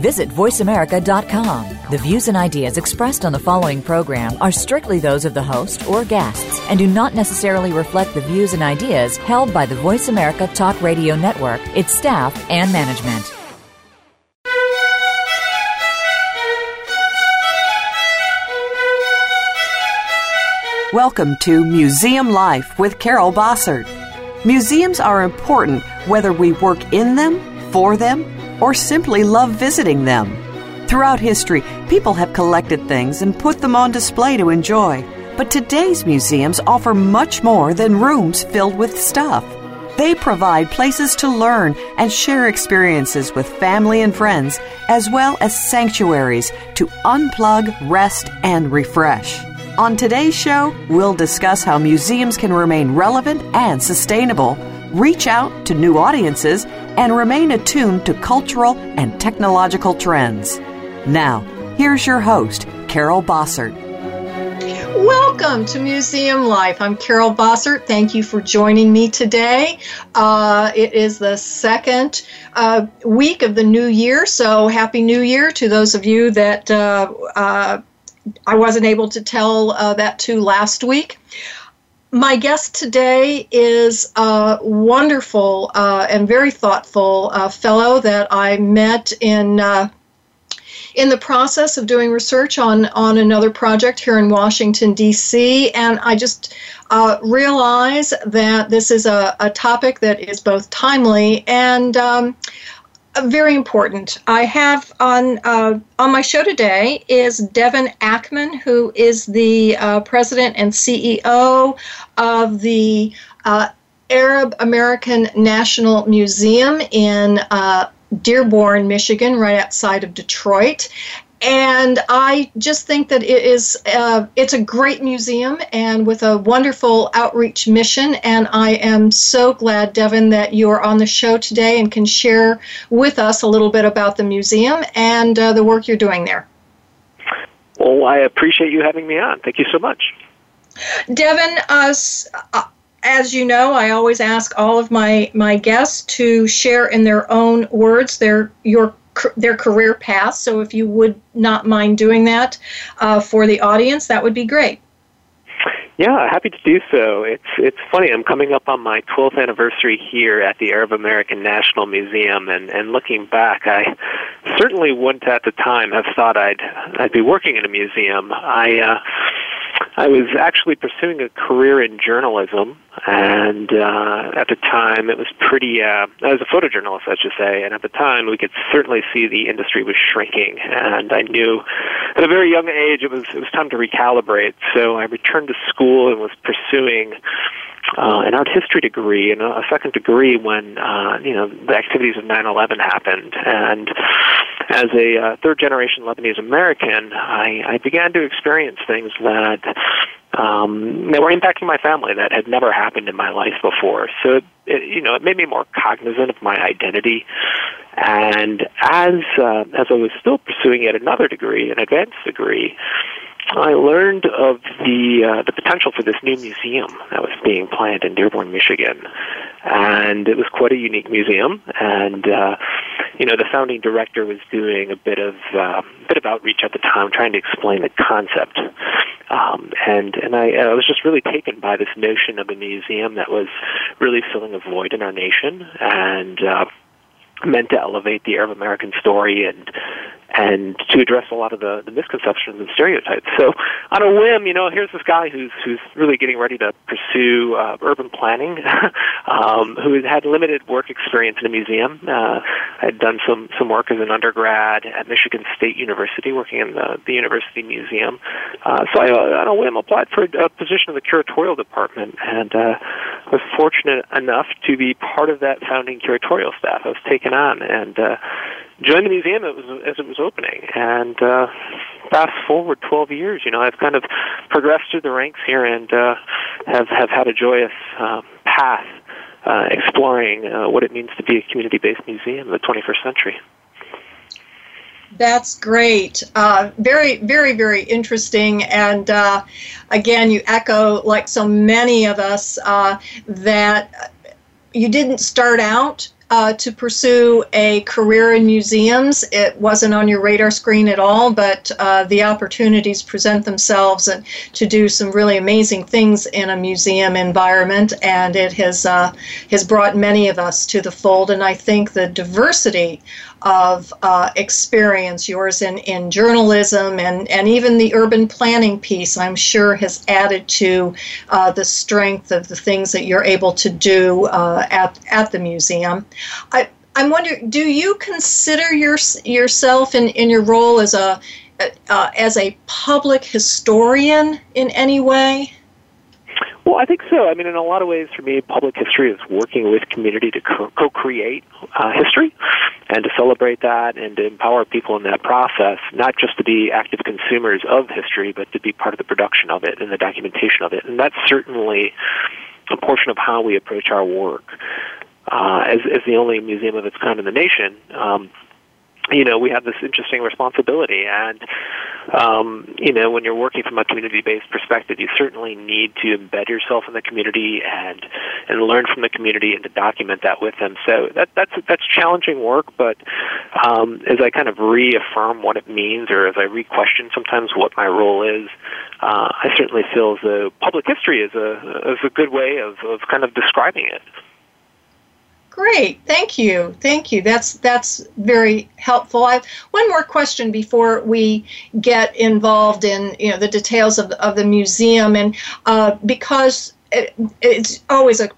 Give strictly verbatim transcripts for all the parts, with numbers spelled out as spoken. Visit voice america dot com. The views and ideas expressed on the following program are strictly those of the host or guests and do not necessarily reflect the views and ideas held by the Voice America Talk Radio Network, its staff, and management. Welcome to Museum Life with Carol Bossert. Museums are important whether we work in them, for them, or simply love visiting them. Throughout history, people have collected things and put them on display to enjoy. But today's museums offer much more than rooms filled with stuff. They provide places to learn and share experiences with family and friends, as well as sanctuaries to unplug, rest, and refresh. On today's show, we'll discuss how museums can remain relevant and sustainable, reach out to new audiences, and remain attuned to cultural and technological trends. Now, here's your host, Carol Bossert. Welcome to Museum Life. I'm Carol Bossert. Thank you for joining me today. Uh, it is the second uh, week of the new year, so Happy New Year to those of you that uh, uh, I wasn't able to tell uh, that to last week. My guest today is a wonderful uh, and very thoughtful uh, fellow that I met in uh, in the process of doing research on, on another project here in Washington, D C, and I just uh, realize that this is a, a topic that is both timely and um, very important. I have on uh, on my show today is Devon Akmon, who is the uh, president and C E O of the uh, Arab American National Museum in uh, Dearborn, Michigan, right outside of Detroit. And I just think that it is, uh, it's a great museum and with a wonderful outreach mission. And I am so glad, Devon, that you are on the show today and can share with us a little bit about the museum and uh, the work you're doing there. Well, I appreciate you having me on. Thank you so much. Devon, uh, as you know, I always ask all of my, my guests to share in their own words their your their career path. So if you would not mind doing that uh, for the audience, that would be great. Yeah, happy to do so. It's it's funny. I'm coming up on my twelfth anniversary here at the Arab American National Museum, and, and looking back, I certainly wouldn't at the time have thought I'd I'd be working in a museum. I uh, I was actually pursuing a career in journalism, and uh, at the time it was pretty, uh, I was a photojournalist, I should say, and at the time we could certainly see the industry was shrinking, and I knew at a very young age it was it was time to recalibrate, so I returned to school and was pursuing Uh, an art history degree and a second degree when, uh, you know, the activities of nine eleven happened. And as a uh, third-generation Lebanese American, I, I began to experience things that, um, that were impacting my family that had never happened in my life before. So, it, it, you know, it made me more cognizant of my identity. And as uh, as I was still pursuing yet another degree, an advanced degree, I learned of the uh, the potential for this new museum that was being planned in Dearborn, Michigan, and it was quite a unique museum. And uh, you know, the founding director was doing a bit of uh, bit of outreach at the time, trying to explain the concept. Um, and and I, I was just really taken by this notion of a museum that was really filling a void in our nation, and uh, meant to elevate the Arab American story and. and to address a lot of the, the misconceptions and stereotypes. So on a whim, you know, here's this guy who's who's really getting ready to pursue uh, urban planning, um, who had limited work experience in a museum. Uh, I had done some, some work as an undergrad at Michigan State University, working in the, the university museum. Uh, so I, on a whim, applied for a, a position in the curatorial department, and uh, was fortunate enough to be part of that founding curatorial staff. I was taken on, and uh, joined the museum it was, as it was opening, and uh, fast forward twelve years, you know, I've kind of progressed through the ranks here and uh, have, have had a joyous uh, path uh, exploring uh, what it means to be a community-based museum in the twenty-first century. That's great. Uh, very, very, very interesting. And uh, again, you echo, like so many of us, uh, that you didn't start out uh, to pursue a career in museums. It wasn't on your radar screen at all, but uh, the opportunities present themselves and to do some really amazing things in a museum environment. And it has, uh, has brought many of us to the fold. And I think the diversity of uh, experience, yours in, in journalism and, and even the urban planning piece, I'm sure has added to uh, the strength of the things that you're able to do uh, at, at the museum. I, I'm wondering, do you consider your, yourself in, in your role as a, uh, as a public historian in any way? Well, I think so. I mean, in a lot of ways, for me, public history is working with community to co-create uh, history and to celebrate that and to empower people in that process, not just to be active consumers of history, but to be part of the production of it and the documentation of it. And that's certainly a portion of how we approach our work. Uh, as, as the only museum of its kind in the nation, um, you know, we have this interesting responsibility, and, um, you know, when you're working from a community-based perspective, you certainly need to embed yourself in the community and and learn from the community and to document that with them. So that, that's that's challenging work, but um, as I kind of reaffirm what it means, or as I re-question sometimes what my role is, uh, I certainly feel as though public history is a, is a good way of, of kind of describing it. Great, thank you, thank you. That's that's very helpful. I have one more question before we get involved in you know the details of of the museum, and uh, because it, it's always a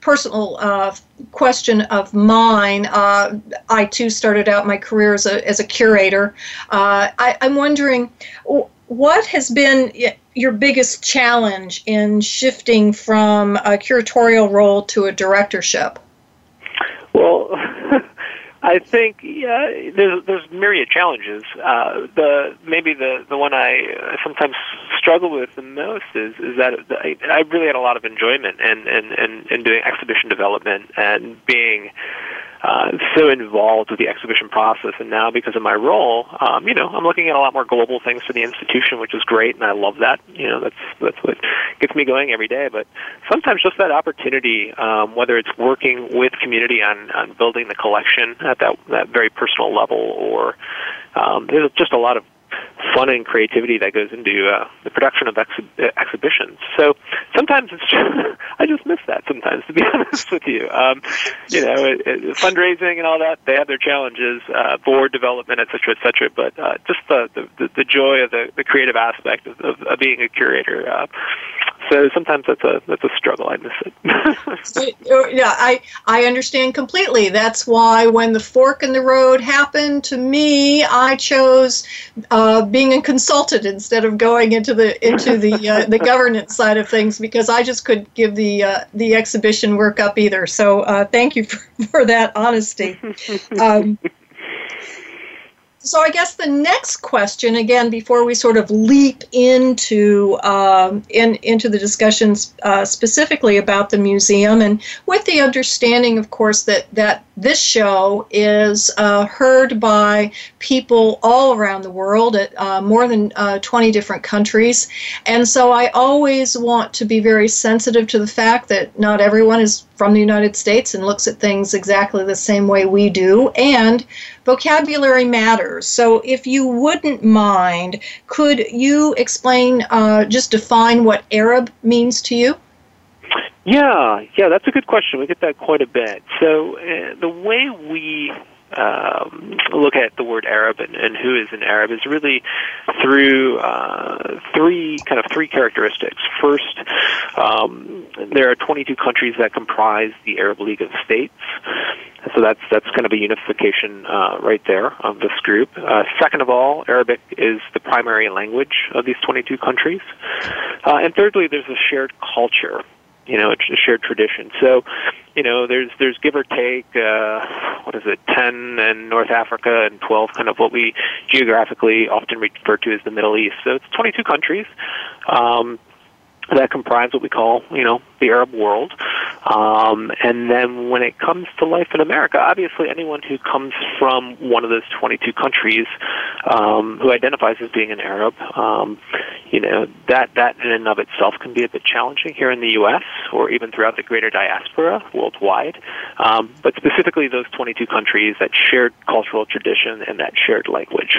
personal uh, question of mine. Uh, I too started out my career as a as a curator. Uh, I, I'm wondering, what has been your biggest challenge in shifting from a curatorial role to a directorship? Well, I think yeah, there's there's myriad challenges. Uh, the maybe the the one I sometimes struggle with the most is is that I, I really had a lot of enjoyment and and and in doing exhibition development and being uh, so involved with the exhibition process. And now, because of my role, um, you know, I'm looking at a lot more global things for the institution, which is great, and I love that. You know, that's that's what gets me going every day. But sometimes just that opportunity, um, whether it's working with community on, on building the collection at that that very personal level, or um, there's just a lot of fun and creativity that goes into uh, the production of exhi uh, exhibitions. So sometimes it's just, I just miss that sometimes, to be honest with you. Um, you know, it, it, fundraising and all that, they have their challenges, uh, board development, et cetera, et cetera. But uh, just the, the, the joy of the, the creative aspect of, of, of being a curator. Uh, so sometimes that's a, that's a struggle. I miss it. Yeah, I, I understand completely. That's why when the fork in the road happened to me, I chose uh, being a consultant instead of going into the into the uh, the governance side of things, because I just couldn't give the uh, the exhibition work up either. So uh, thank you for, for that honesty. Um, so I guess the next question, again, before we sort of leap into um, in into the discussions uh, specifically about the museum, and with the understanding, of course, that that this show is uh, heard by people all around the world, at uh, more than uh, twenty different countries, and so I always want to be very sensitive to the fact that not everyone is from the United States and looks at things exactly the same way we do, and vocabulary matters. So if you wouldn't mind, could you explain, uh, just define what Arab means to you? Yeah, yeah, that's a good question. We get that quite a bit. So uh, the way we um, look at the word Arab and, and who is an Arab is really through uh, three kind of three characteristics. First, um, there are twenty-two countries that comprise the Arab League of States. So that's that's kind of a unification uh, right there of this group. Uh, second of all, Arabic is the primary language of these twenty-two countries. Uh, and thirdly, there's a shared culture. You know, it's a shared tradition. So, you know, there's there's give or take, uh, what is it, ten in North Africa and twelve kind of what we geographically often refer to as the Middle East. So it's twenty-two countries. Um, that comprise what we call, you know, the Arab world. Um, and then when it comes to life in America, obviously anyone who comes from one of those twenty-two countries um, who identifies as being an Arab, um, you know, that, that in and of itself can be a bit challenging here in the U S or even throughout the greater diaspora worldwide. Um, but specifically those twenty-two countries, that shared cultural tradition and that shared language.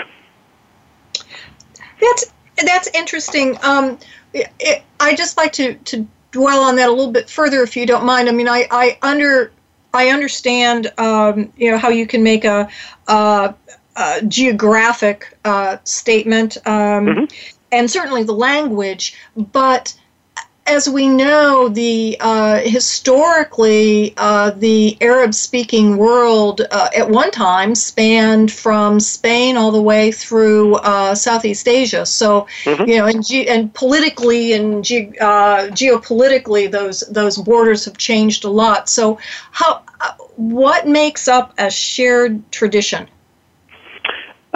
That's That's interesting. Um, it, it, I just like to, to dwell on that a little bit further, if you don't mind. I mean, I, I under I understand, um, you know, how you can make a, a, a geographic uh, statement, um, mm-hmm. and certainly the language. But as we know, the uh, historically uh, the Arab-speaking world uh, at one time spanned from Spain all the way through uh, Southeast Asia. So, mm-hmm. you know, and, ge and politically and ge uh, geopolitically, those those borders have changed a lot. So, how uh, what makes up a shared tradition?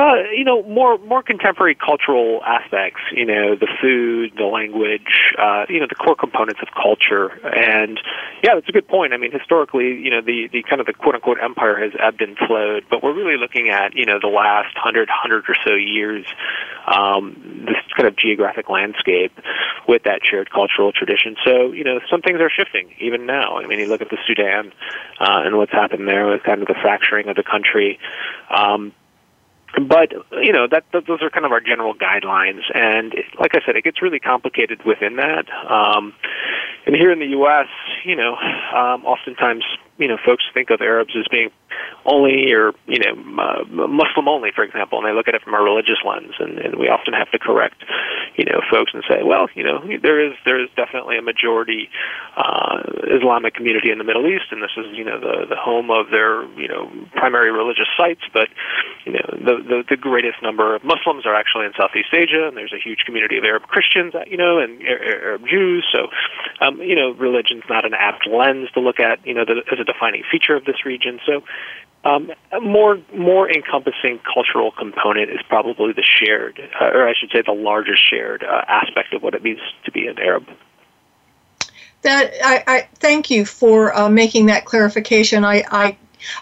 Uh, you know, more more contemporary cultural aspects, you know, the food, the language, uh, you know, the core components of culture. And, yeah, that's a good point. I mean, historically, you know, the, the kind of the quote-unquote empire has ebbed and flowed, but we're really looking at, you know, the last hundred, hundred or so years, um, this kind of geographic landscape with that shared cultural tradition. So, you know, some things are shifting even now. I mean, you look at the Sudan uh, and what's happened there with kind of the fracturing of the country. Um But, you know, that, those are kind of our general guidelines. And it, like I said, it gets really complicated within that. Um, and here in the U S, you know, um, oftentimes, you know, folks think of Arabs as being only or, you know, uh, Muslim only, for example, and they look at it from a religious lens. And, and we often have to correct, you know, folks and say, well, you know, there is there is definitely a majority uh, Islamic community in the Middle East, and this is, you know, the, the home of their, you know, primary religious sites. But, you know, the, the, the greatest number of Muslims are actually in Southeast Asia, and there's a huge community of Arab Christians, you know, and Arab Jews. So, um, you know, religion's not an apt lens to look at, you know, the, as a defining feature of this region. So um, a more, more encompassing cultural component is probably the shared, uh, or I should say the larger shared uh, aspect of what it means to be an Arab. That I, I thank you for uh, making that clarification. I, I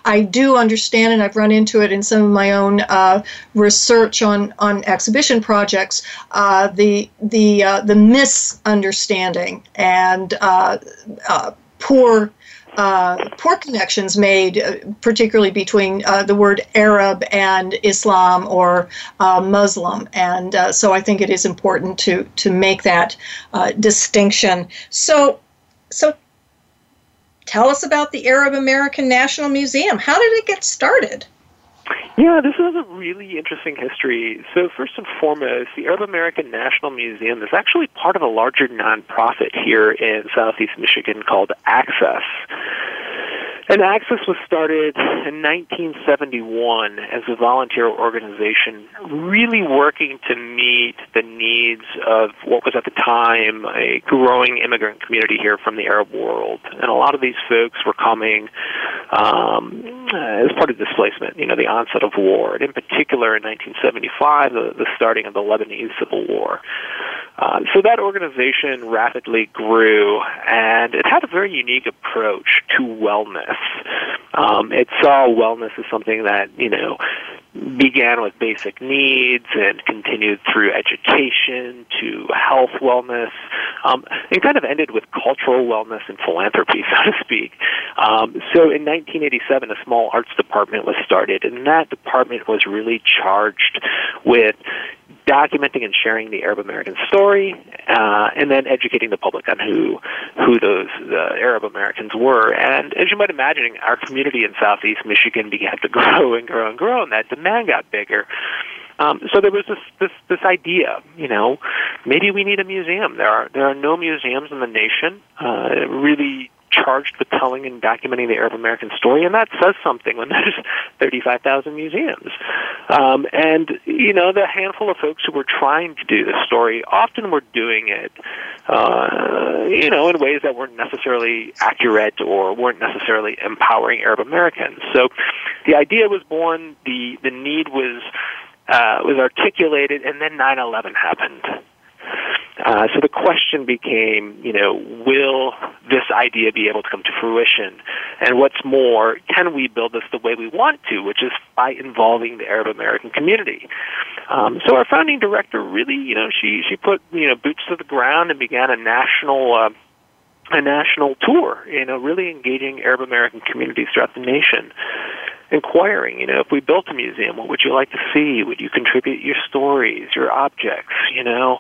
I do understand, and I've run into it in some of my own uh, research on, on exhibition projects, uh, the the uh, the misunderstanding and uh, uh, poor Uh, poor connections made, uh, particularly between uh, the word Arab and Islam or uh, Muslim, and uh, so I think it is important to to make that uh, distinction. So, so tell us about the Arab American National Museum. How did it get started? Yeah, this is a really interesting history. So first and foremost, the Arab American National Museum is actually part of a larger nonprofit here in Southeast Michigan called Access. And Access was started in nineteen seventy-one as a volunteer organization really working to meet the needs of what was at the time a growing immigrant community here from the Arab world. And a lot of these folks were coming um, as part of displacement, you know, the onset of war. And in particular, in nineteen seventy-five, the, the starting of the Lebanese Civil War. Uh, so that organization rapidly grew, and it had a very unique approach to wellness. Um, it saw wellness as something that, you know, began with basic needs and continued through education to health wellness, um, and kind of ended with cultural wellness and philanthropy, so to speak. Um, so in nineteen eighty-seven, a small arts department was started, and that department was really charged with documenting and sharing the Arab American story, uh, and then educating the public on who who those the Arab Americans were. And as you might imagine, our community in Southeast Michigan began to grow and grow and grow, and that demand got bigger. Um, so there was this, this this idea, you know, maybe we need a museum. There are there are no museums in the nation, uh, really charged with telling and documenting the Arab American story, and that says something when there's thirty-five thousand museums. Um, and, you know, the handful of folks who were trying to do this story often were doing it, uh, you know, in ways that weren't necessarily accurate or weren't necessarily empowering Arab Americans. So the idea was born, the, the need was, uh, was articulated, and then nine eleven happened. Uh, so the question became, you know, will this idea be able to come to fruition? And what's more, can we build this the way we want to, which is by involving the Arab American community? Um, so our founding director really, you know, she, she put, you know, boots to the ground and began a national uh, a national tour, you know, really engaging Arab American communities throughout the nation, inquiring, you know, if we built a museum, what would you like to see? Would you contribute your stories, your objects, you know,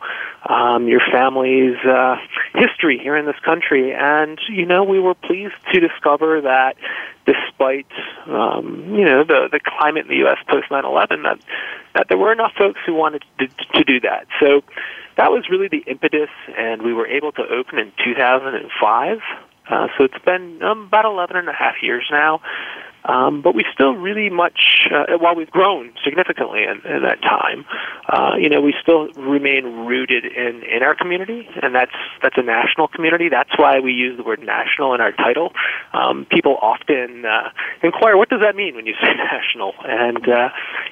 um, your family's uh, history here in this country? And, you know, we were pleased to discover that despite, um, you know, the, the climate in the U S post nine eleven, that, that there were enough folks who wanted to, to do that. So that was really the impetus, and we were able to open in two thousand five. Uh, so it's been um, about eleven and a half years now. Um, but we still really much, uh, while we've grown significantly in, in that time, uh, you know, we still remain rooted in, in our community, and that's that's a national community. That's why we use the word national in our title. Um, people often uh, inquire, what does that mean when you say national? And, uh,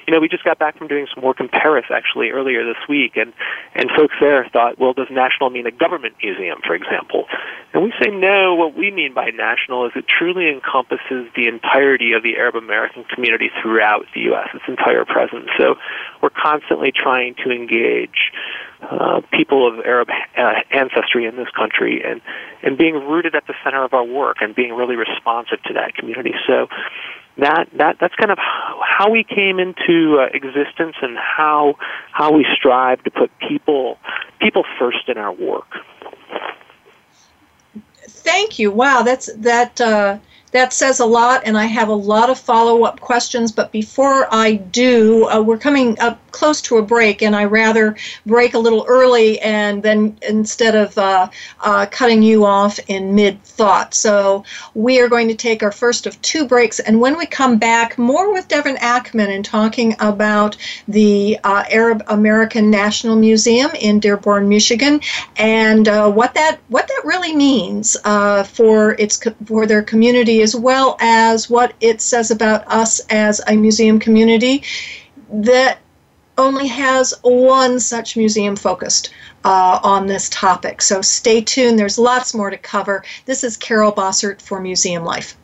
you know, we just got back from doing some work in Paris, actually, earlier this week, and, and folks there thought, well, does national mean a government museum, for example? And we say, no, what we mean by national is it truly encompasses the entirety of the Arab American community throughout the U S, its entire presence. So we're constantly trying to engage uh, people of Arab uh, ancestry in this country and, and being rooted at the center of our work and being really responsive to that community. So that that that's kind of how we came into uh, existence and how how we strive to put people people first in our work. Thank you. Wow, that's that. Uh... That says a lot, and I have a lot of follow-up questions, but before I do, uh, we're coming up close to a break, and I rather break a little early and then instead of uh, uh, cutting you off in mid-thought. So we are going to take our first of two breaks, and when we come back, more with Devon Akmon and talking about the uh, Arab American National Museum in Dearborn, Michigan, and uh, what that what that really means uh, for its for their community, as well as what it says about us as a museum community that only has one such museum focused uh, on this topic. So stay tuned. There's lots more to cover. This is Carol Bossert for Museum Life.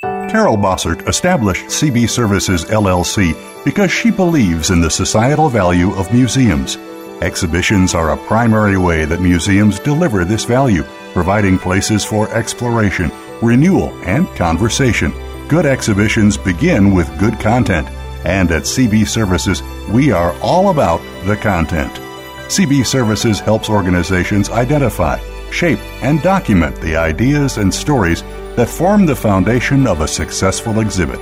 Carol Bossert established C B Services, L L C because she believes in the societal value of museums. Exhibitions are a primary way that museums deliver this value, providing places for exploration, renewal, and conversation. Good exhibitions begin with good content, and at C B Services, we are all about the content. C B Services helps organizations identify, shape, and document the ideas and stories that form the foundation of a successful exhibit.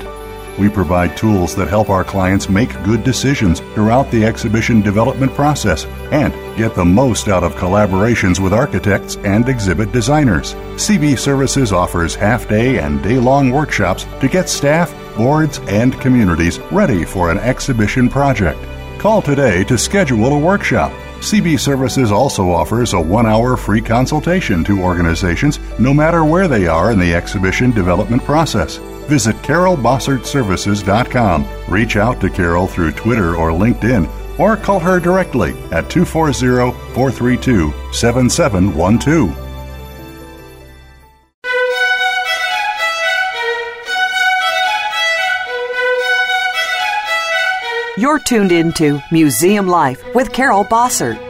We provide tools that help our clients make good decisions throughout the exhibition development process and get the most out of collaborations with architects and exhibit designers. C B Services offers half-day and day-long workshops to get staff, boards, and communities ready for an exhibition project. Call today to schedule a workshop. C B Services also offers a one-hour free consultation to organizations no matter where they are in the exhibition development process. Visit carol bossert services dot com. Reach out to Carol through Twitter or LinkedIn, or call her directly at two four zero, four three two, seven seven one two. You're tuned into Museum Life with Carol Bossert.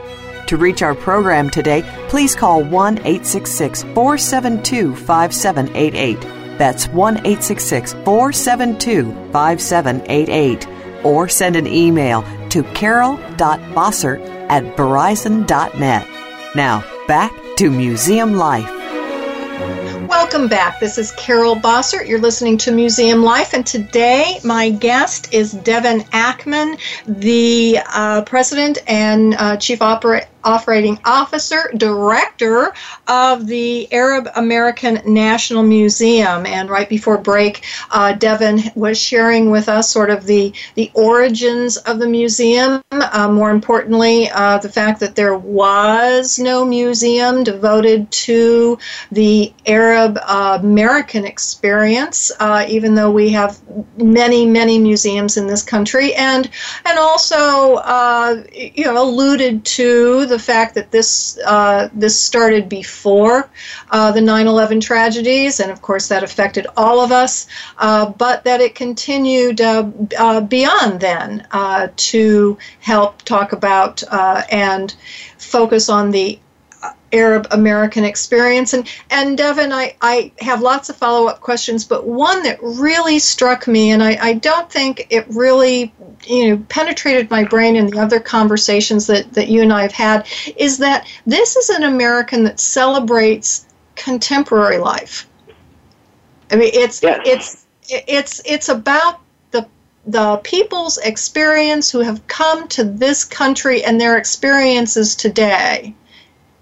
To reach our program today, please call one eight six six, four seven two, five seven eight eight. That's one eight six six, four seven two, five seven eight eight. Or send an email to carol dot bossert at verizon dot net. Now, back to Museum Life. Welcome back. This is Carol Bossert. You're listening to Museum Life, and today my guest is Devon Akmon, the uh, president and uh, chief opera operating officer, director of the Arab American National Museum. And right before break, uh, Devon was sharing with us sort of the, the origins of the museum, uh, more importantly, uh, the fact that there was no museum devoted to the Arab uh, American experience, uh, even though we have many, many museums in this country, and and also uh, you know, alluded to the fact that this uh, this started before uh, the nine eleven tragedies, and of course that affected all of us, uh, but that it continued uh, uh, beyond then uh, to help talk about uh, and focus on the Arab American experience. And, and Devon, I, I have lots of follow-up questions, but one that really struck me, and I, I don't think it really, you know, penetrated my brain in the other conversations that, that you and I have had, is that this is an American that celebrates contemporary life. I mean, it's, yes. it's, it's, it's about the people's experience who have come to this country and their experiences today,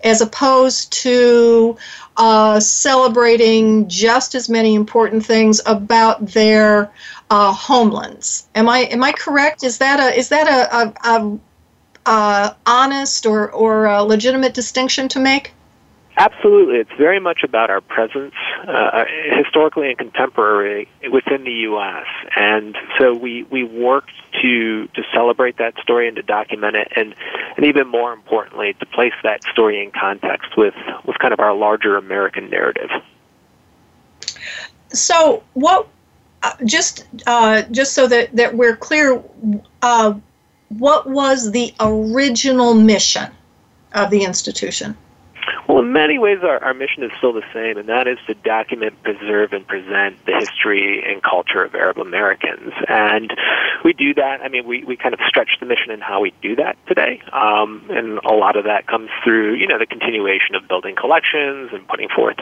as opposed to uh, celebrating just as many important things about their uh, homelands. Am I am I correct? Is that a is that a, a, a, a honest or or a legitimate distinction to make? Absolutely, it's very much about our presence, uh, historically and contemporary, within the U S And so we we worked to to celebrate that story and to document it, and and even more importantly, to place that story in context with with kind of our larger American narrative. So what? Uh, just uh, just so that that we're clear, uh, what was the original mission of the institution? Well, in many ways, our, our mission is still the same, and that is to document, preserve, and present the history and culture of Arab Americans. And we do that. I mean, we, we kind of stretch the mission in how we do that today, um, and a lot of that comes through, you know, the continuation of building collections and putting forth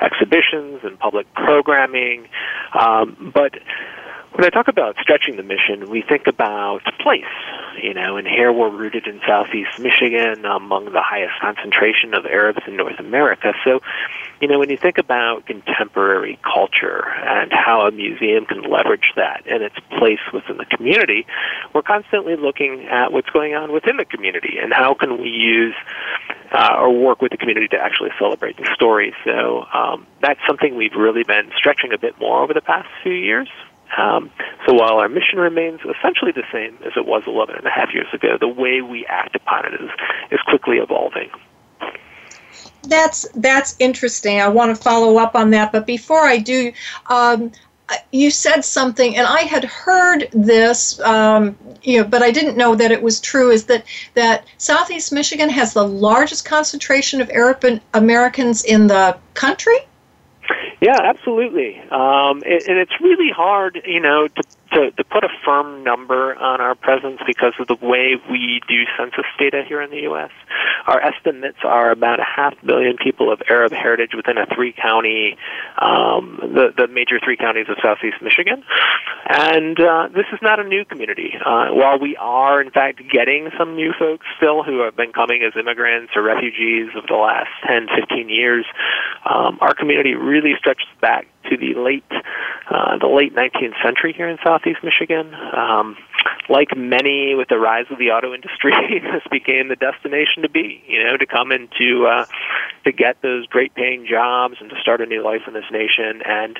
exhibitions and public programming. Um, but when I talk about stretching the mission, we think about place, you know, and here we're rooted in Southeast Michigan, among the highest concentration of Arabs in North America. So, you know, when you think about contemporary culture and how a museum can leverage that and its place within the community, we're constantly looking at what's going on within the community and how can we use uh, or work with the community to actually celebrate the story. So um, that's something we've really been stretching a bit more over the past few years. Um, so while our mission remains essentially the same as it was eleven and a half years ago, the way we act upon it is, is quickly evolving. That's that's interesting. I want to follow up on that. But before I do, um, you said something, and I had heard this, um, you know, but I didn't know that it was true, is that, that Southeast Michigan has the largest concentration of Arab Americans in the country? Yeah, absolutely. Um, and, and it's really hard, you know, to, to, to put a firm number on our presence because of the way we do census data here in the U S Our estimates are about a half million people of Arab heritage within a three-county, um, the, the major three counties of Southeast Michigan. And uh, this is not a new community. Uh, while we are, in fact, getting some new folks still who have been coming as immigrants or refugees over the last ten, fifteen years, um, our community really stretches back to the late uh, the late nineteenth century here in Southeast Michigan. Um, like many, with the rise of the auto industry, this became the destination to be, you know, to come and to, uh, to get those great-paying jobs and to start a new life in this nation. And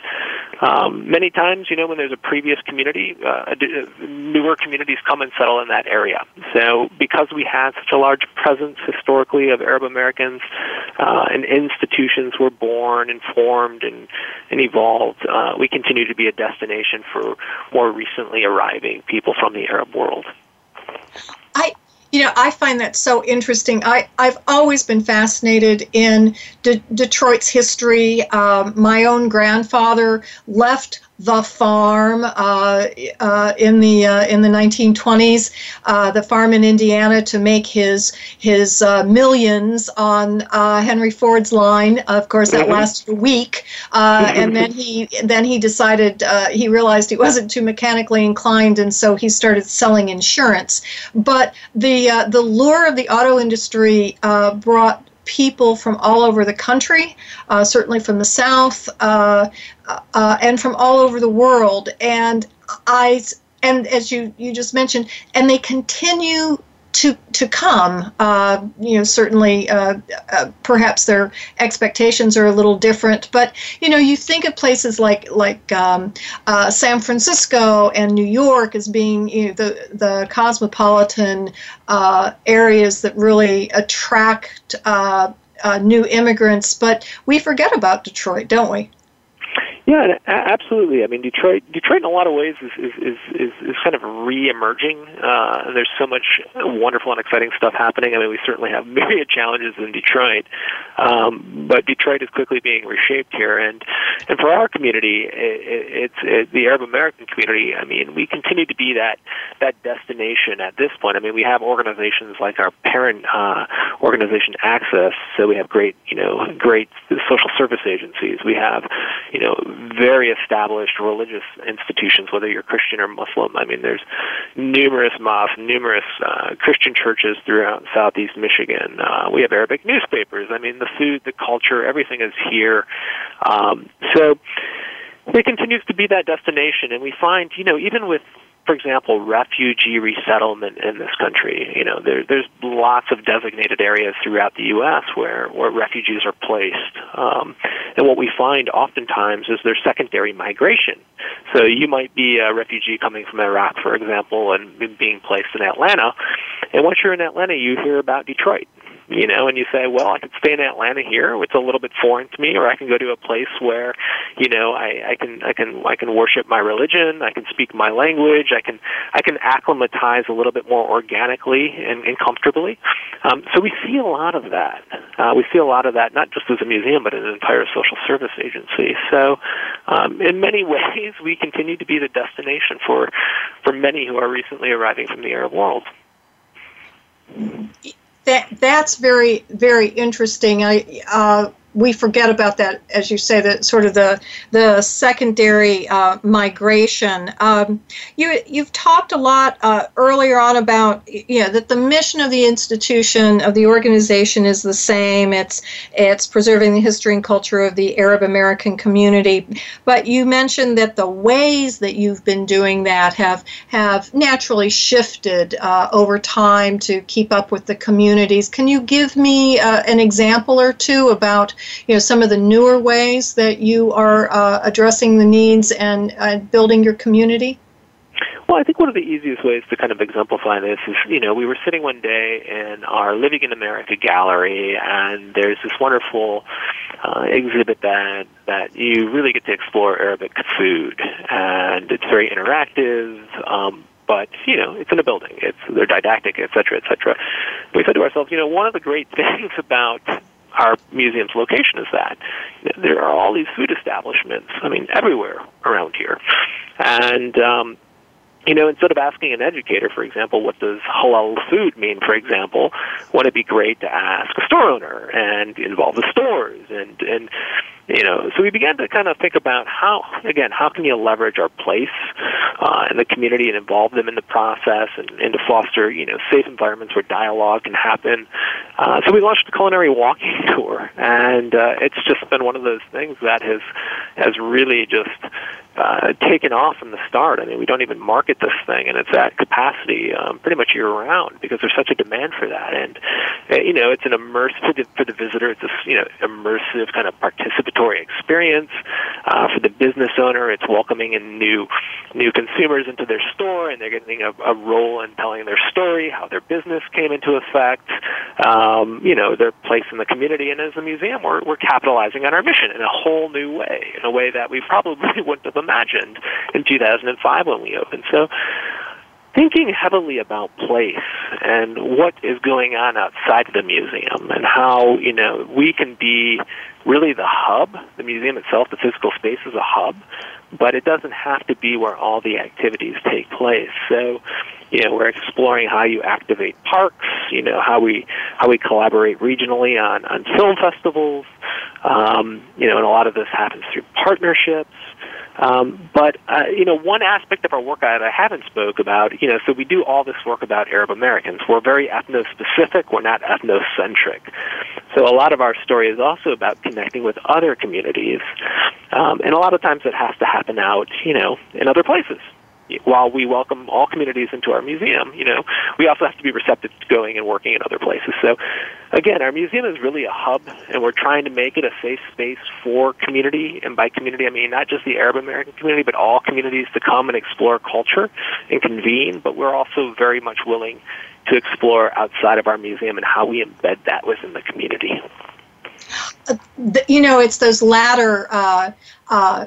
um, many times, you know, when there's a previous community, uh, newer communities come and settle in that area. So because we have such a large presence historically of Arab Americans, uh, and institutions were born and formed and, and evolved, uh, we continue to be a destination for more recently arriving people from the Arab world. I, you know, I find that so interesting. I, I've always been fascinated in De- Detroit's history. Um, my own grandfather left the farm uh, uh, in the uh, in the nineteen twenties, uh, the farm in Indiana, to make his his uh, millions on uh, Henry Ford's line. Of course, that lasted a week, uh, and then he then he decided uh, he realized he wasn't too mechanically inclined, and so he started selling insurance. But the uh, the lure of the auto industry uh, brought people from all over the country, uh, certainly from the South, uh, uh, and from all over the world. And I, and as you you just mentioned, and they continue to to come. Uh, you know, certainly, uh, uh, perhaps their expectations are a little different. But you know, you think of places like like um, uh, San Francisco and New York as being, you know, the the cosmopolitan Uh, areas that really attract uh, uh, new immigrants, but we forget about Detroit, don't we? Yeah, absolutely. I mean, Detroit, Detroit in a lot of ways is is is, is, is kind of re-emerging. Uh, and there's so much wonderful and exciting stuff happening. I mean, we certainly have myriad challenges in Detroit, um, but Detroit is quickly being reshaped here. And and for our community, it, it's it, the Arab American community. I mean, we continue to be that that destination at this point. I mean, we have organizations like our parent uh, organization Access. So we have great, you know, great social service agencies. We have, you know, very established religious institutions, whether you're Christian or Muslim. I mean, there's numerous mosques, numerous uh, Christian churches throughout Southeast Michigan. Uh, we have Arabic newspapers. I mean, the food, the culture, everything is here. Um, so it continues to be that destination, and we find, you know, even with, for example, refugee resettlement in this country. You know, there, there's lots of designated areas throughout the U S where, where refugees are placed. Um, and what we find oftentimes is their secondary migration. So you might be a refugee coming from Iraq, for example, and being placed in Atlanta. And once you're in Atlanta, you hear about Detroit. You know, and you say, well, I could stay in Atlanta here, it's a little bit foreign to me, or I can go to a place where, you know, I, I can I can I can worship my religion, I can speak my language, I can I can acclimatize a little bit more organically and, and comfortably. Um, so we see a lot of that. Uh, we see a lot of that, not just as a museum, but as an entire social service agency. So, um, in many ways, we continue to be the destination for for many who are recently arriving from the Arab world. That, that's very, very interesting. I, uh, we forget about that, as you say, that sort of the the secondary uh, migration. Um, you you've talked a lot uh, earlier on about, you know, that the mission of the institution, of the organization, is the same. It's it's preserving the history and culture of the Arab American community. But you mentioned that the ways that you've been doing that have have naturally shifted uh, over time to keep up with the communities. Can you give me uh, an example or two about, you know, some of the newer ways that you are uh, addressing the needs and uh, building your community? Well, I think one of the easiest ways to kind of exemplify this is, you know, we were sitting one day in our Living in America gallery, and there's this wonderful uh, exhibit that, that you really get to explore Arabic food, and it's very interactive, um, but, you know, it's in a building. It's, they're didactic, et cetera, et cetera. We said to ourselves, you know, one of the great things about our museum's location is that there are all these food establishments, I mean, everywhere around here. And, um, you know, instead of asking an educator, for example, what does halal food mean, for example, wouldn't it be great to ask a store owner and involve the stores? And, and you know, so we began to kind of think about how, again, how can you leverage our place uh, and the community and involve them in the process, and, and to foster, you know, safe environments where dialogue can happen. Uh, so we launched the culinary walking tour, and uh, it's just been one of those things that has has really just Uh, taken off from the start. I mean, we don't even market this thing, and it's at capacity um, pretty much year-round because there's such a demand for that. And, uh, you know, it's an immersive, for the, for the visitor, it's this, you know, immersive kind of participatory experience. Uh, for the business owner, it's welcoming in new new consumers into their store, and they're getting a, a role in telling their story, how their business came into effect, um, you know, their place in the community. And as a museum, we're, we're capitalizing on our mission in a whole new way, in a way that we probably wouldn't have imagined in two thousand five when we opened. So thinking heavily about place and what is going on outside of the museum and how, you know, we can be really the hub. The museum itself, the physical space, is a hub, but it doesn't have to be where all the activities take place. So, you know, we're exploring how you activate parks, you know, how we how we collaborate regionally on, on film festivals, um, you know, and a lot of this happens through partnerships. Um, but, uh, you know, one aspect of our work that I haven't spoke about, you know, so we do all this work about Arab Americans. We're very ethno-specific. We're not ethnocentric. So a lot of our story is also about connecting with other communities. Um, and a lot of times it has to happen out, you know, in other places. While we welcome all communities into our museum, you know, we also have to be receptive to going and working in other places. So, again, our museum is really a hub, and we're trying to make it a safe space for community. And by community, I mean not just the Arab American community, but all communities to come and explore culture and convene. But we're also very much willing to explore outside of our museum and how we embed that within the community. You know, it's those latter uh, uh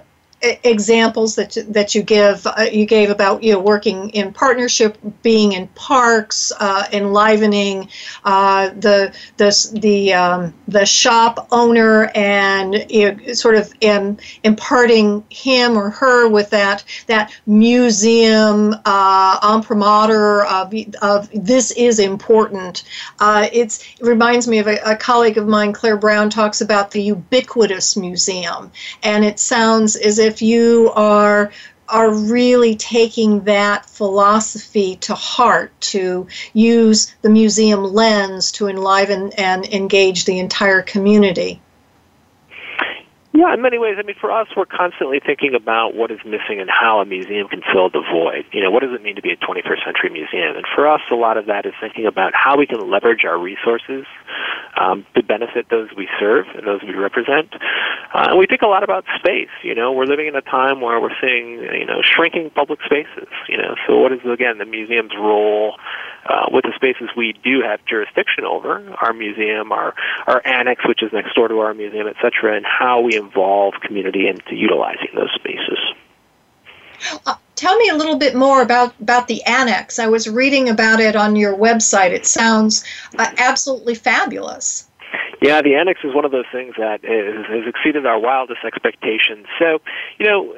examples that that you give uh, you gave about, you know, working in partnership, being in parks, uh, enlivening uh, the the the um, the shop owner, and, you know, sort of in, imparting him or her with that that museum uh, imprimatur of, of this is important. Uh, it's, it reminds me of a, a colleague of mine, Claire Brown, talks about the ubiquitous museum, and it sounds as if If you are are really taking that philosophy to heart, to use the museum lens to enliven and engage the entire community. Yeah, in many ways. I mean, for us, we're constantly thinking about what is missing and how a museum can fill the void. You know, what does it mean to be a twenty-first century museum? And for us, a lot of that is thinking about how we can leverage our resources um, to benefit those we serve and those we represent. Uh, and we think a lot about space. You know, we're living in a time where we're seeing, you know, shrinking public spaces. You know, so what is, again, the museum's role uh, with the spaces we do have jurisdiction over, our museum, our, our annex, which is next door to our museum, et cetera, and how we involve community into utilizing those spaces. Uh, tell me a little bit more about, about the annex. I was reading about it on your website. It sounds uh, absolutely fabulous. Yeah, the annex is one of those things that is, has exceeded our wildest expectations. So, you know,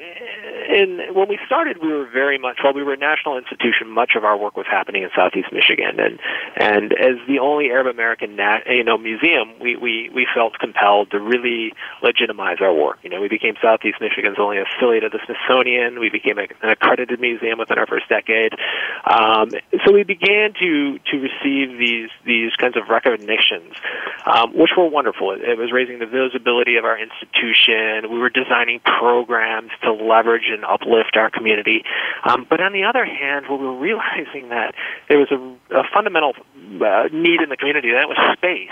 and when we started, we were very much, while we were a national institution, much of our work was happening in Southeast Michigan. And and as the only Arab American nat, you know, museum, we, we, we felt compelled to really legitimize our work. You know, we became Southeast Michigan's only affiliate of the Smithsonian. We became an accredited museum within our first decade. Um, so we began to to receive these these kinds of recognitions, um, which were wonderful. It, it was raising the visibility of our institution. We were designing programs to leverage and uplift our community. Um, but on the other hand, we were realizing that there was a, a fundamental uh, need in the community, and that was space.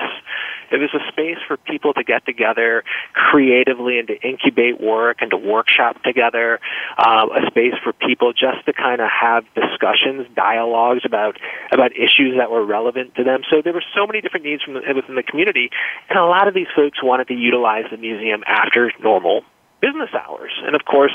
It was a space for people to get together creatively and to incubate work and to workshop together, um, a space for people just to kind of have discussions, dialogues about about issues that were relevant to them. So there were so many different needs from the, within the community, and a lot of these folks wanted to utilize the museum after normal business hours. And of course,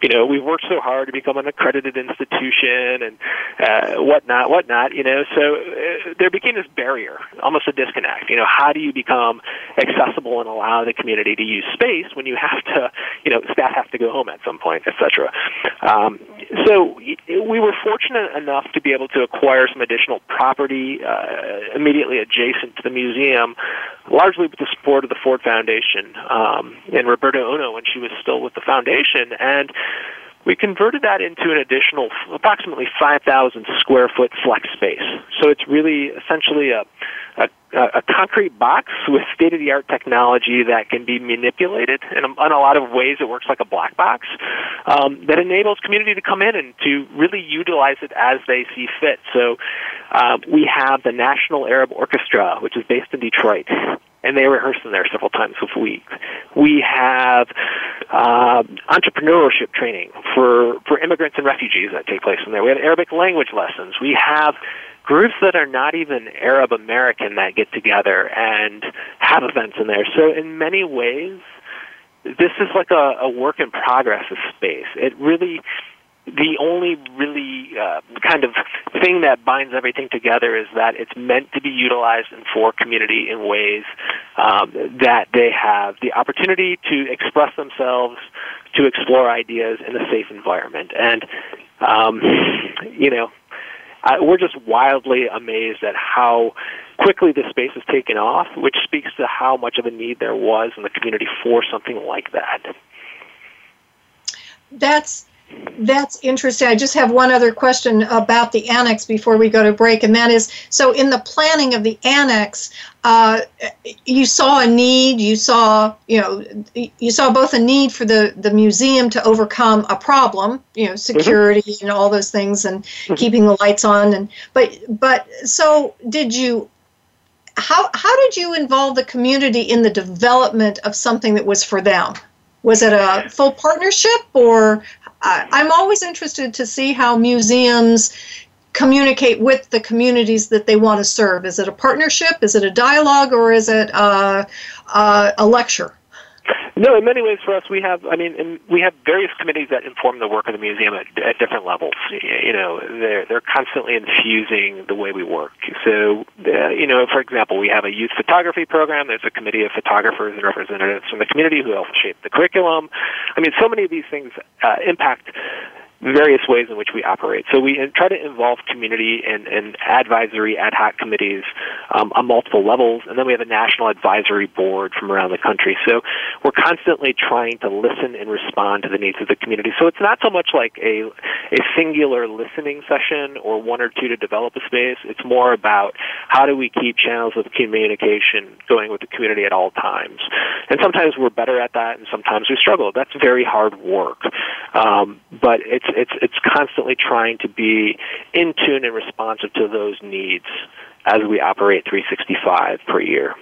you know, we've worked so hard to become an accredited institution and uh, whatnot, whatnot, you know, so uh, there became this barrier, almost a disconnect. You know, how do you become accessible and allow the community to use space when you have to, you know, staff have to go home at some point, et cetera. Um, so we were fortunate enough to be able to acquire some additional property uh, immediately adjacent to the museum, largely with the support of the Ford Foundation um, and Roberto Ono when she was still with the foundation, and we converted that into an additional approximately five thousand square foot flex space. So it's really essentially a, a a concrete box with state-of-the-art technology that can be manipulated, and in a lot of ways it works like a black box, um, that enables community to come in and to really utilize it as they see fit. So uh, we have the National Arab Orchestra, which is based in Detroit, and they rehearse in there several times a week. We have uh, entrepreneurship training for, for immigrants and refugees that take place in there. We have Arabic language lessons. We have groups that are not even Arab American that get together and have events in there. So in many ways, this is like a, a work in progress of space. It really the only really uh, kind of thing that binds everything together is that it's meant to be utilized for community in ways um, that they have the opportunity to express themselves, to explore ideas in a safe environment. And, um, you know, I, we're just wildly amazed at how quickly this space has taken off, which speaks to how much of a need there was in the community for something like that. That's... That's interesting. I just have one other question about the annex before we go to break, and that is, so in the planning of the annex, uh, you saw a need, you saw, you know, you saw both a need for the, the museum to overcome a problem, you know, security mm-hmm. and all those things, and mm-hmm. keeping the lights on, and but but so did you. How how did you involve the community in the development of something that was for them? Was it a full partnership, or? I'm always interested to see how museums communicate with the communities that they want to serve. Is it a partnership? Is it a dialogue? Or is it uh, uh, a lecture? No, in many ways for us, we have, I mean, we have various committees that inform the work of the museum at, at different levels. You know, they're, they're constantly infusing the way we work. So, uh, you know, for example, we have a youth photography program. There's a committee of photographers and representatives from the community who help shape the curriculum. I mean, so many of these things uh, impact various ways in which we operate. So we try to involve community and, and advisory ad hoc committees um, on multiple levels, and then we have a national advisory board from around the country. So we're constantly trying to listen and respond to the needs of the community. So it's not so much like a, a singular listening session or one or two to develop a space. It's more about how do we keep channels of communication going with the community at all times. And sometimes we're better at that, and sometimes we struggle. That's very hard work. Um, but it's It's it's constantly trying to be in tune and responsive to those needs as we operate three sixty-five per year.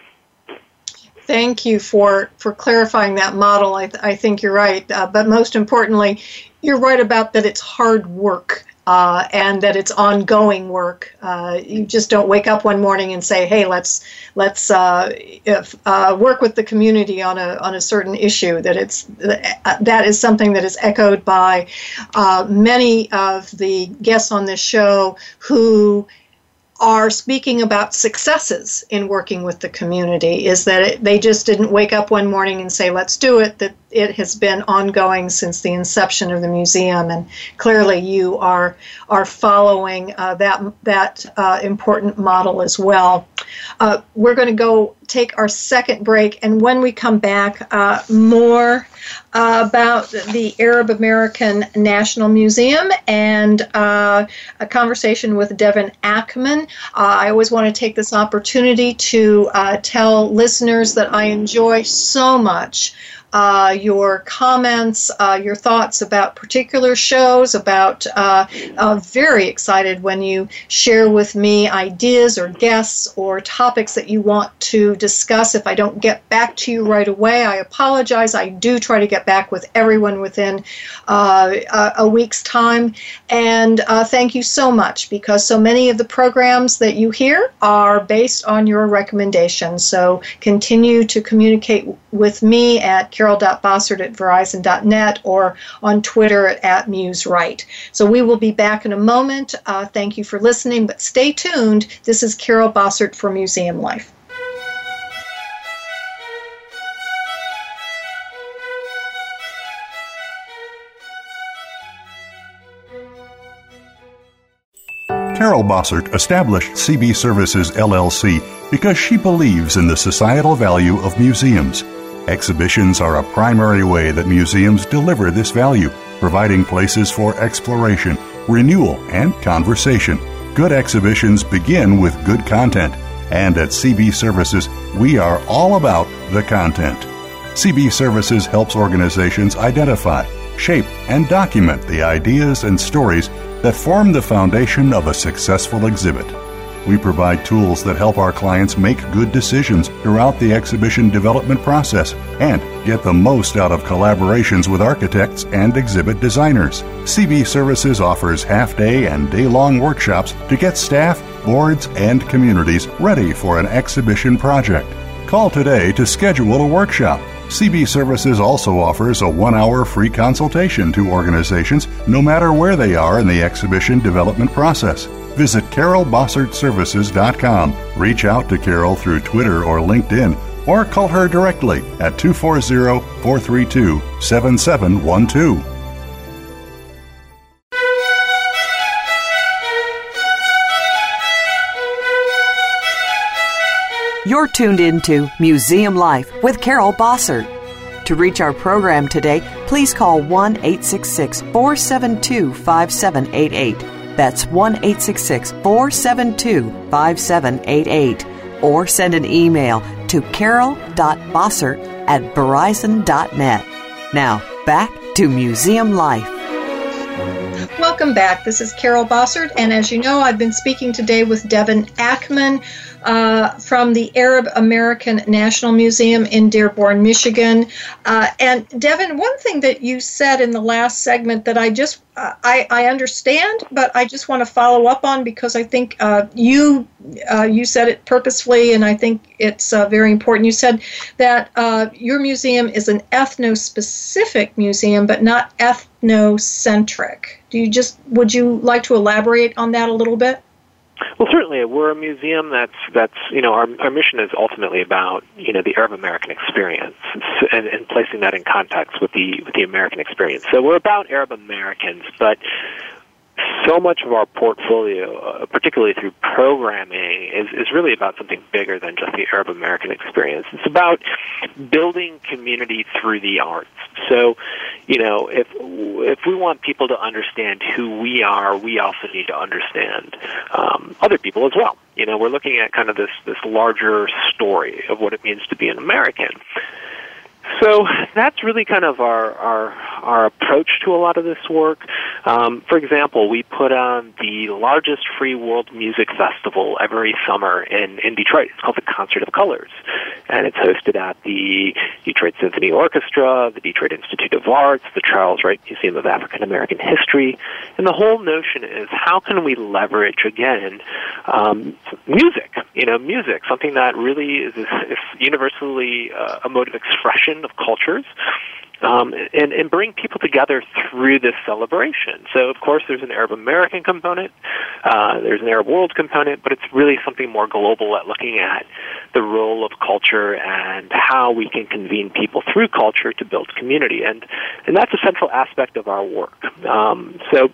Thank you for, for clarifying that model. I, th- I think you're right. Uh, but most importantly, you're right about that it's hard work uh, and that it's ongoing work. Uh, you just don't wake up one morning and say, hey, let's let's uh, if, uh, work with the community on a on a certain issue. That it's uh, that is something that is echoed by uh, many of the guests on this show who are speaking about successes in working with the community, is that it, they just didn't wake up one morning and say, let's do it, that it has been ongoing since the inception of the museum. And clearly you are are following uh, that, that uh, important model as well. Uh, we're going to go take our second break, and when we come back, uh, more uh, about the Arab American National Museum and uh, a conversation with Devon Akmon. Uh, I always want to take this opportunity to uh, tell listeners that I enjoy so much Uh, your comments, uh, your thoughts about particular shows, about uh, uh, very excited when you share with me ideas or guests or topics that you want to discuss. If I don't get back to you right away, I apologize. I do try to get back with everyone within uh, a, a week's time. And uh, thank you so much, because so many of the programs that you hear are based on your recommendations. So continue to communicate with me at carol dot bossert at verizon dot net or on Twitter at, at MuseWrite. So we will be back in a moment. Uh, thank you for listening, but stay tuned. This is Carol Bossert for Museum Life. Carol Bossert established C B Services, L L C because she believes in the societal value of museums. Exhibitions are a primary way that museums deliver this value, providing places for exploration, renewal, and conversation. Good exhibitions begin with good content, and at C B Services, we are all about the content. C B Services helps organizations identify, shape, and document the ideas and stories that form the foundation of a successful exhibit. We provide tools that help our clients make good decisions throughout the exhibition development process and get the most out of collaborations with architects and exhibit designers. C B Services offers half-day and day-long workshops to get staff, boards, and communities ready for an exhibition project. Call today to schedule a workshop. C B Services also offers a one-hour free consultation to organizations, no matter where they are in the exhibition development process. Visit carol bossert services dot com. Reach out to Carol through Twitter or LinkedIn, or call her directly at two four zero, four three two, seven seven one two. You're tuned into Museum Life with Carol Bossert. To reach our program today, please call one eight six six, four seven two, five seven eight eight. That's one eight six six, four seven two, five seven eight eight. Or send an email to carol dot bossert at verizon dot net. Now, back to Museum Life. Welcome back. This is Carol Bossert, and as you know, I've been speaking today with Devon Akmon uh, from the Arab American National Museum in Dearborn, Michigan. Uh, and Devon, one thing that you said in the last segment that I just uh, I, I understand, but I just want to follow up on, because I think uh, you uh, you said it purposefully, and I think it's uh, very important. You said that uh, your museum is an ethno-specific museum, but not ethnocentric. Do you just would you like to elaborate on that a little bit? Well, certainly, we're a museum that's that's you know our our mission is ultimately about you know the Arab American experience and, and placing that in context with the with the American experience. So we're about Arab Americans, but so much of our portfolio, uh, particularly through programming, is, is really about something bigger than just the Arab American experience. It's about building community through the arts. So, you know, if if we want people to understand who we are, we also need to understand um, other people as well. You know, we're looking at kind of this, this larger story of what it means to be an American. So that's really kind of our, our our approach to a lot of this work. Um, for example, we put on the largest free world music festival every summer in, in Detroit. It's called the Concert of Colors, and it's hosted at the Detroit Symphony Orchestra, the Detroit Institute of Arts, the Charles Wright Museum of African American History. And the whole notion is, how can we leverage, again, um, music, you know, music, something that really is, is, is universally uh, a mode of expression of cultures, um, and, and bring people together through this celebration. So, of course, there's an Arab American component, uh, there's an Arab world component, but it's really something more global at looking at the role of culture and how we can convene people through culture to build community. And, and that's a central aspect of our work. Um, so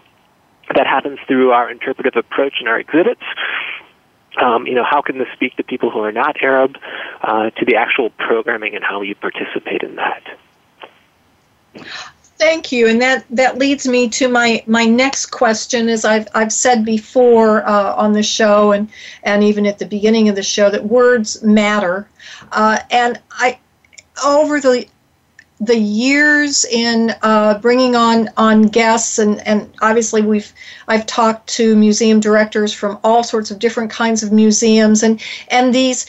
that happens through our interpretive approach in our exhibits. Um, you know, how can this speak to people who are not Arab, uh, to the actual programming and how you participate in that? Thank you, and that, that leads me to my, my next question. As I've I've said before uh, on the show, and and even at the beginning of the show, that words matter, uh, and I over the. the years in uh, bringing on, on guests, and, and obviously we've I've talked to museum directors from all sorts of different kinds of museums, and, and these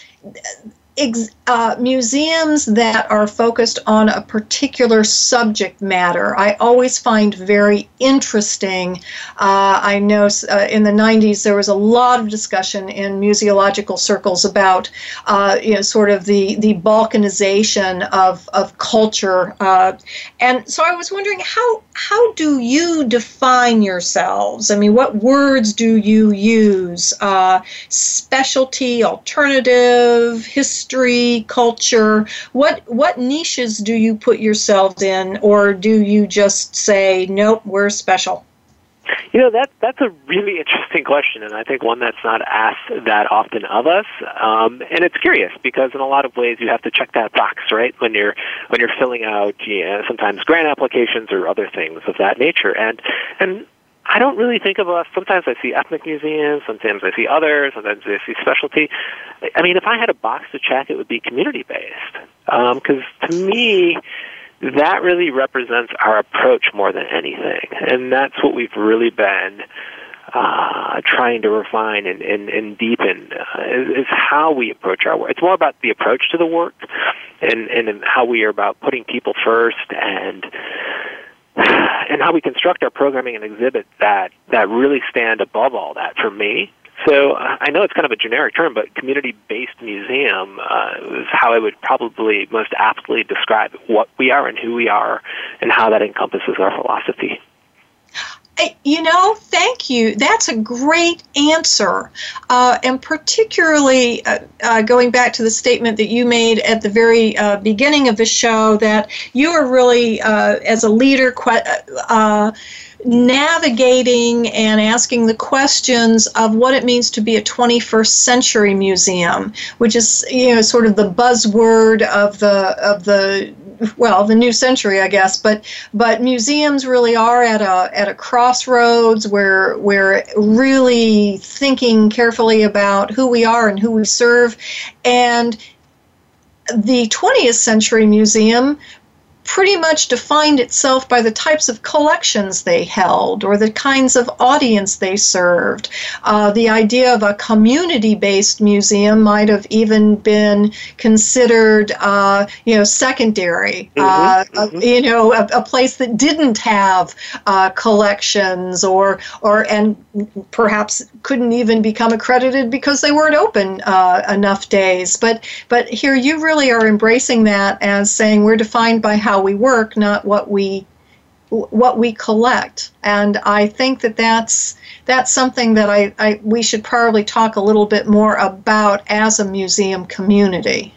ex, uh, museums that are focused on a particular subject matter, I always find very interesting. Uh, I know uh, in the nineties there was a lot of discussion in museological circles about uh, you know, sort of the, the Balkanization of, of culture. Uh, and so I was wondering, how, how do you define yourselves? I mean, what words do you use? Uh, specialty, alternative, history, culture? What, what niches do you put yourselves in, or do you just say, nope, we're special? You know, that that's a really interesting question, and I think one that's not asked that often of us. Um, and it's curious, because in a lot of ways you have to check that box, right, when you're when you're filling out, you know, sometimes grant applications or other things of that nature. And and I don't really think of us. Sometimes I see ethnic museums, sometimes I see others, sometimes I see specialty. I mean, if I had a box to check, it would be community-based, um, because to me, that really represents our approach more than anything, and that's what we've really been uh, trying to refine and, and, and deepen, uh, is, is how we approach our work. It's more about the approach to the work and, and how we are about putting people first, and and how we construct our programming and exhibits that, that really stand above all that for me. So I know it's kind of a generic term, but community-based museum uh, is how I would probably most aptly describe what we are and who we are and how that encompasses our philosophy. You know, thank you. That's a great answer. Uh, and particularly uh, uh, going back to the statement that you made at the very uh, beginning of the show, that you are really, uh, as a leader, uh, navigating and asking the questions of what it means to be a twenty-first century museum, which is, you know, sort of the buzzword of the of the well, the new century, I guess, but but museums really are at a at a crossroads where we're really thinking carefully about who we are and who we serve. And the twentieth century museum pretty much defined itself by the types of collections they held or the kinds of audience they served. Uh, the idea of a community-based museum might have even been considered, uh, you know, secondary, mm-hmm, uh, mm-hmm. you know, a, a place that didn't have uh, collections or, or and perhaps couldn't even become accredited because they weren't open uh, enough days. But, but here you really are embracing that as saying we're defined by how we work, not what we what we collect. And I think that that's that's something that I, I we should probably talk a little bit more about as a museum community.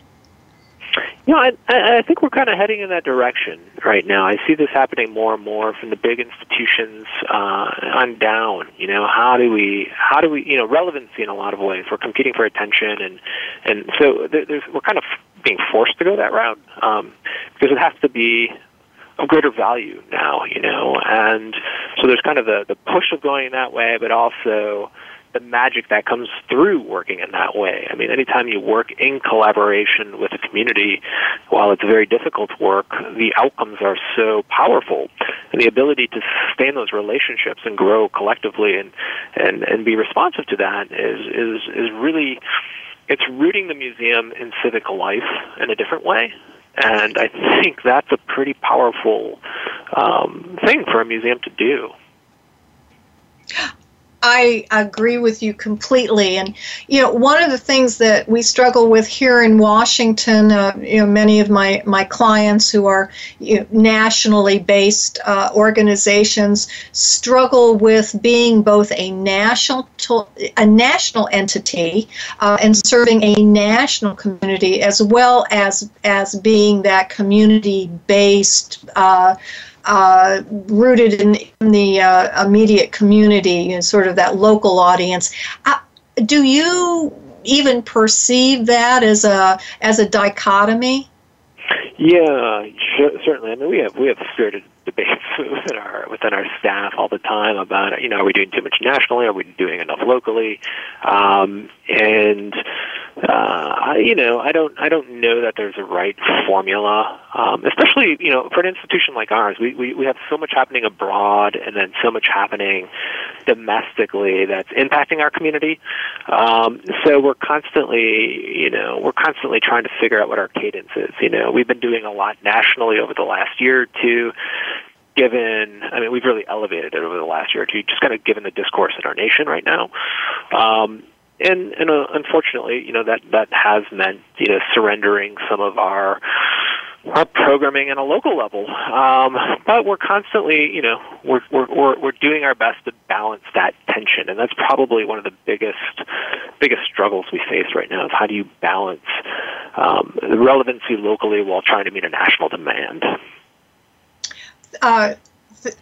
You know, I, I think we're kind of heading in that direction right now. I see this happening more and more from the big institutions uh, on down. You know, how do we, how do we, you know, relevancy in a lot of ways. We're competing for attention, and and so there's, we're kind of being forced to go that route um, because it has to be of greater value now. You know, and so there's kind of the the push of going that way, but also the magic that comes through working in that way. I mean, anytime you work in collaboration with a community, while it's very difficult work, the outcomes are so powerful. And the ability to sustain those relationships and grow collectively and, and, and be responsive to that is, is, is really, it's rooting the museum in civic life in a different way. And I think that's a pretty powerful um, thing for a museum to do. I agree with you completely. And, you know, one of the things that we struggle with here in Washington, uh, you know, many of my, my clients who are you know, nationally based uh, organizations struggle with being both a national a national entity uh, and serving a national community, as well as, as being that community-based uh Uh, rooted in, in the uh, immediate community and sort of that local audience. Uh, do you even perceive that as a as a dichotomy? Yeah, sure, certainly. I mean, we have we have spirited debates within our within our staff all the time about, you know, are we doing too much nationally? Are we doing enough locally? Um, and uh, you know, I don't I don't know that there's a right formula. Um, especially, you know, for an institution like ours, we, we, we have so much happening abroad and then so much happening domestically that's impacting our community. Um, so we're constantly, you know, we're constantly trying to figure out what our cadence is. You know, we've been doing a lot nationally over the last year or two. Given, I mean, we've really elevated it over the last year or two, just kind of given the discourse in our nation right now. Um, and and uh, unfortunately, you know, that, that has meant, you know, surrendering some of our our programming on a local level. Um, but we're constantly, you know, we're, we're, we're doing our best to balance that tension. And that's probably one of the biggest, biggest struggles we face right now is how do you balance um, the relevancy locally while trying to meet a national demand? Uh, th-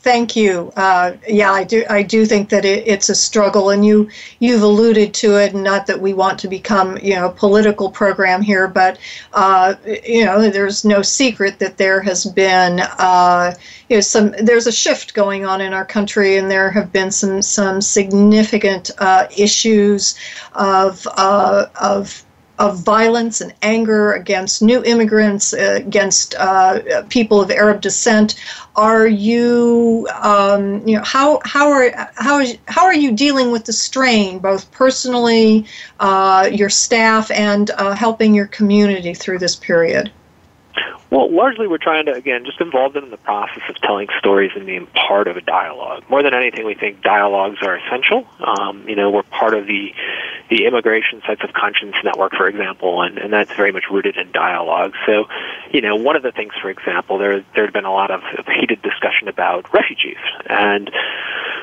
thank you. Uh, yeah, I do. I do think that it, it's a struggle, and you you've alluded to it. And not that we want to become, you know, a political program here, but uh, you know, there's no secret that there has been uh, you know, some. There's a shift going on in our country, and there have been some some significant uh, issues of uh, of. of violence and anger against new immigrants, uh, against uh, people of Arab descent. Are you, um, you know, how how are how is, how are you dealing with the strain, both personally, uh, your staff, and uh, helping your community through this period? Well, largely we're trying to, again, just involve them in the process of telling stories and being part of a dialogue. More than anything, we think dialogues are essential. Um, you know, we're part of the the Immigration Sites of Conscience network, for example, and, and that's very much rooted in dialogue. So, you know, one of the things, for example, there there had been a lot of heated discussion about refugees. And,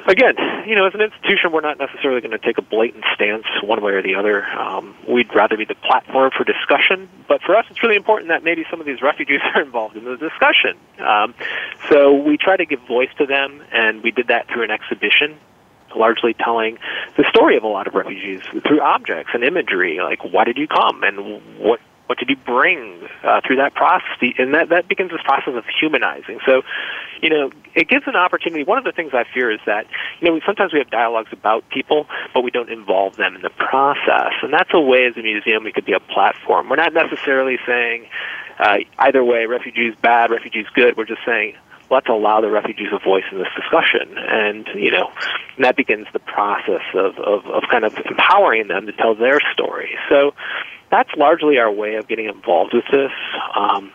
again, you know, as an institution, we're not necessarily going to take a blatant stance one way or the other. Um, we'd rather be the platform for discussion. But for us, it's really important that maybe some of these refugees are involved in the discussion. Um, so we try to give voice to them, and we did that through an exhibition, largely telling the story of a lot of refugees through objects and imagery, like why did you come and what what did you bring uh, through that process. And that, that begins this process of humanizing. So, you know, it gives an opportunity. One of the things I fear is that, you know, sometimes we have dialogues about people, but we don't involve them in the process. And that's a way as a museum we could be a platform. We're not necessarily saying, Uh, either way, refugees bad, refugees good. We're just saying, let's allow the refugees a voice in this discussion. And, you know, and that begins the process of, of, of kind of empowering them to tell their story. So that's largely our way of getting involved with this. Um,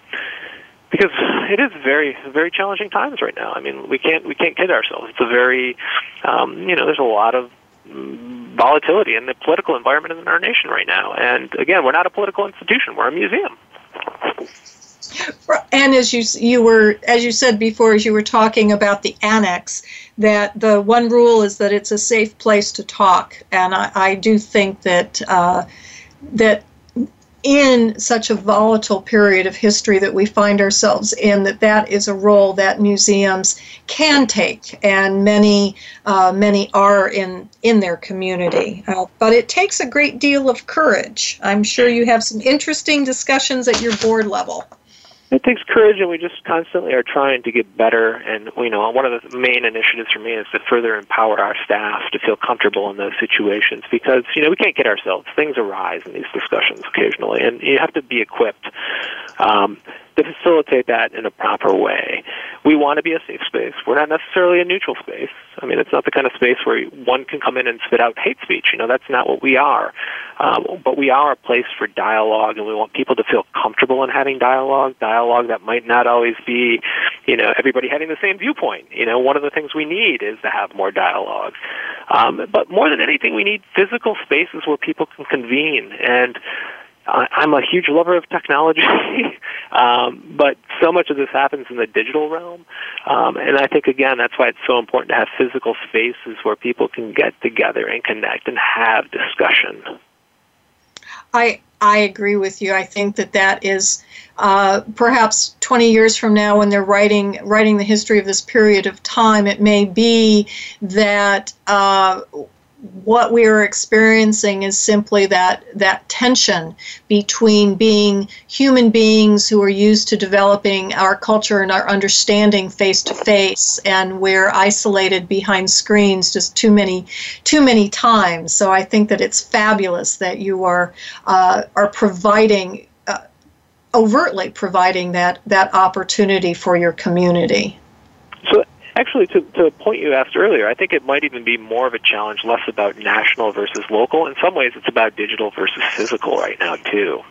because it is very, very challenging times right now. I mean, we can't, we can't kid ourselves. It's a very, um, you know, there's a lot of volatility in the political environment in our nation right now. And again, we're not a political institution. We're a museum. And as you you were as you said before, as you were talking about the annex, that the one rule is that it's a safe place to talk, and I, I do think that uh, that in such a volatile period of history that we find ourselves in, that that is a role that museums can take, and many uh, many are in in their community. Uh, but it takes a great deal of courage. I'm sure you have some interesting discussions at your board level. It takes courage, and we just constantly are trying to get better. And, you know, one of the main initiatives for me is to further empower our staff to feel comfortable in those situations because, you know, we can't kid ourselves. Things arise in these discussions occasionally, and you have to be equipped um, to facilitate that in a proper way. We want to be a safe space. We're not necessarily a neutral space. I mean, it's not the kind of space where one can come in and spit out hate speech. You know, that's not what we are. Um, but we are a place for dialogue, and we want people to feel comfortable in having dialogue, dialogue that might not always be, you know, everybody having the same viewpoint. You know, one of the things we need is to have more dialogue. Um, but more than anything, we need physical spaces where people can convene. And I'm a huge lover of technology, um, but so much of this happens in the digital realm. Um, and I think, again, that's why it's so important to have physical spaces where people can get together and connect and have discussion. I I agree with you. I think that that is uh, perhaps twenty years from now, when they're writing writing the history of this period of time, it may be that uh, what we are experiencing is simply that that tension between being human beings who are used to developing our culture and our understanding face to face, and we're isolated behind screens just too many too many times. So I think that it's fabulous that you are uh, are providing uh, overtly providing that that opportunity for your community. So actually, to, to a point you asked earlier, I think it might even be more of a challenge, less about national versus local. In some ways, it's about digital versus physical right now, too.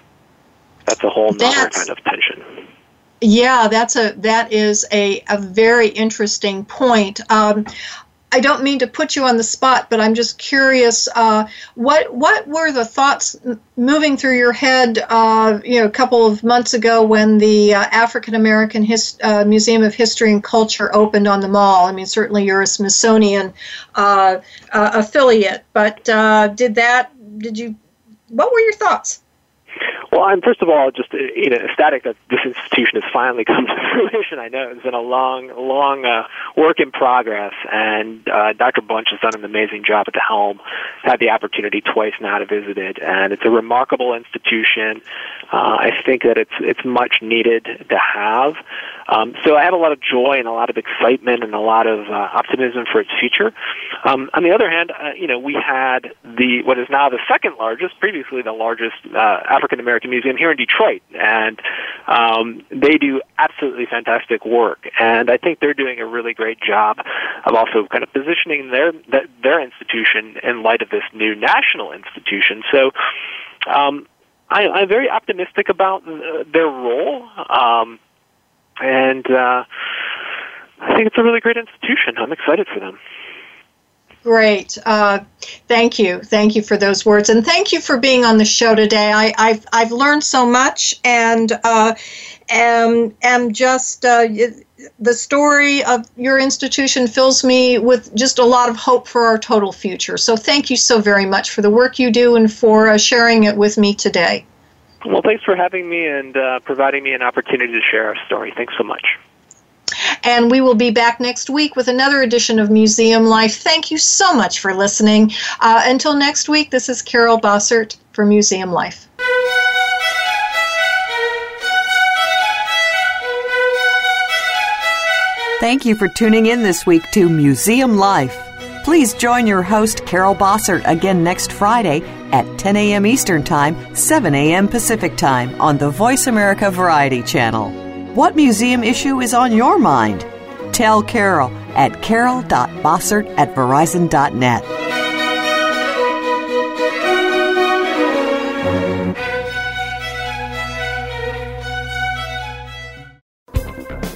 That's a whole nother kind of tension. Yeah, that's a that is a, a very interesting point. Um, I don't mean to put you on the spot, but I'm just curious. Uh, what what were the thoughts moving through your head, uh, you know, a couple of months ago when the uh, African American His- uh, Museum of History and Culture opened on the Mall? I mean, certainly you're a Smithsonian uh, uh, affiliate, but uh, did that? Did you? What were your thoughts? Well, I'm first of all just you know ecstatic that this institution has finally come to fruition. I know it's been a long, long uh, work in progress, and uh, Doctor Bunch has done an amazing job at the helm. I've had the opportunity twice now to visit it, and it's a remarkable institution. Uh, I think that it's it's much needed to have. Um, so I have a lot of joy and a lot of excitement and a lot of uh, optimism for its future. Um, on the other hand, uh, you know, we had the what is now the second largest, previously the largest uh, African American museum here in Detroit, and um, they do absolutely fantastic work. And I think they're doing a really great job of also kind of positioning their their institution in light of this new national institution. So Um, I, I'm very optimistic about uh, their role. Um, and uh, I think it's a really great institution. I'm excited for them. Great. Uh, thank you. Thank you for those words. And thank you for being on the show today. I, I've, I've learned so much, and uh, am, am just uh, the story of your institution fills me with just a lot of hope for our total future. So thank you so very much for the work you do and for uh, sharing it with me today. Well, thanks for having me and uh, providing me an opportunity to share our story. Thanks so much. And we will be back next week with another edition of Museum Life. Thank you so much for listening. Uh, until next week, this is Carol Bossert for Museum Life. Thank you for tuning in this week to Museum Life. Please join your host, Carol Bossert, again next Friday at ten a.m. Eastern Time, seven a.m. Pacific Time on the Voice America Variety Channel. What museum issue is on your mind? Tell Carol at carol dot bossert at verizon dot net.